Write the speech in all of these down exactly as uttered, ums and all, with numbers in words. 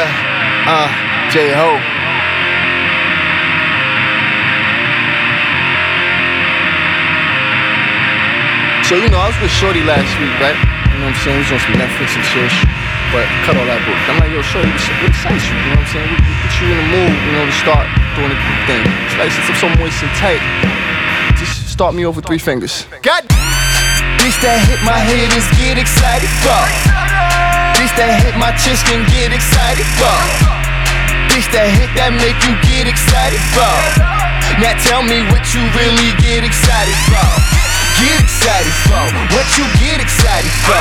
yeah. Uh, Jái-Ho. So, you know, I was with Shorty last week, right? You know what I'm saying? It was on some Netflix and shit. But cut all that bullshit. I'm like, yo, Shorty, what excites you? You know what I'm saying? We, we put you in the mood, you know, to start doing the thing. It's like, since I'm so moist and tight, just start me over three fingers. God! Bitch that hit my haters get excited for. Bitch that hit my chest and get excited for. Bitch that hit that make you get excited for. Now tell me what you really get excited for. Get excited for what you get excited for.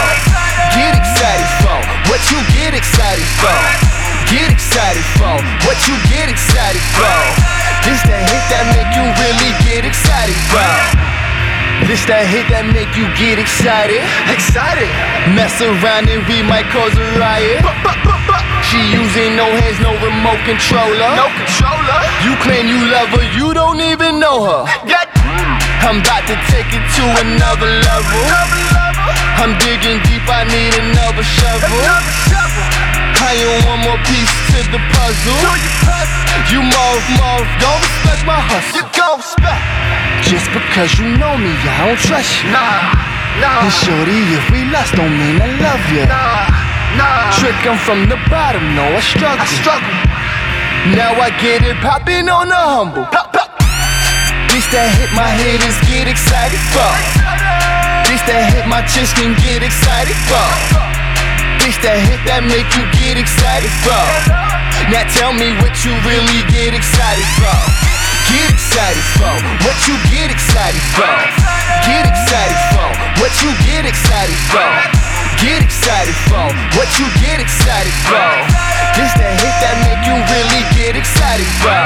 Get excited for what you get excited for. Get excited for what you get excited for. Bitch that hit that make you really get excited for. This that hit that make you get excited. Excited. Mess around and we might cause a riot. She using no hands, no remote controller. No controller. You claim you love her, you don't even know her. I'm about to take it to another level. I'm digging deep, I need another shovel. I own one more piece to the puzzle. You move, move, don't respect my hustle. You don't respect. Just because you know me, I don't trust you. Nah, nah. And Shorty, if we lost, don't mean I love you. Nah, nah. Trick, I'm from the bottom, no, I struggle. I struggle. Now I get it poppin' on the humble. Pop, pop. Bitch that hit my haters get excited for. Bitch that hit my chest and get excited for. Bitch that hit that make you get excited for. Now tell me what you really get excited for. Get excited for what you get excited for. Get excited for what you get excited for. Get excited for what you get excited for. This that hit that make you really get excited for.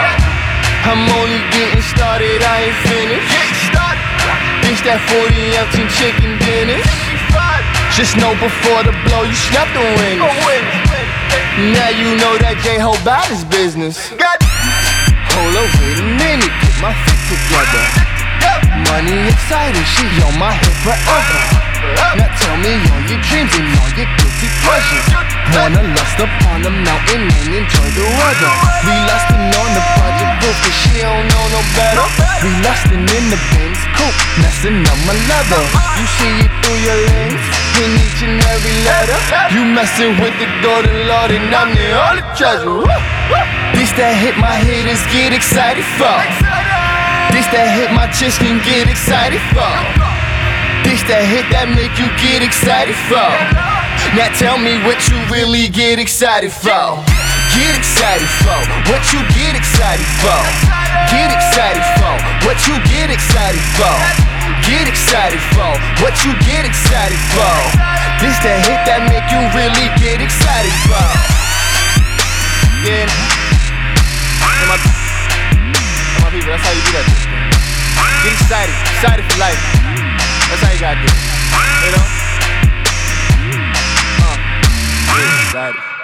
I'm only getting started, I ain't finished. Bitch, that forty ounce and chicken dinner. Just know before the blow you slept on it. Now you know that Jái-Ho bout his business. Hold up, wait a minute, get my feet together. Money excited, she on my hip forever. Now tell me all your dreams and all your guilty pleasures. Wanna lust upon the mountain and enjoy the weather. We lustin' on the project roof, cause she don't know no better. We lustin' in the Benz coupe, messin' up my leather. You see it through your lens, in each and every letter. You messin' with the golden lord and I'm the only treasure. Bitch that hit my haters get excited for. Bitch that hit my chest and get excited for. Bitch that hit that make you get excited for. Now tell me what you really get excited for. Get excited for what you get excited for. Get excited for what you get excited for. Get excited for what you get excited for. Bitch that hit that make you really get excited for. Yeah. And my, and my people, that's how you do that shit. Get excited, excited for life. That's how you gotta do it. You know? Uh, get excited.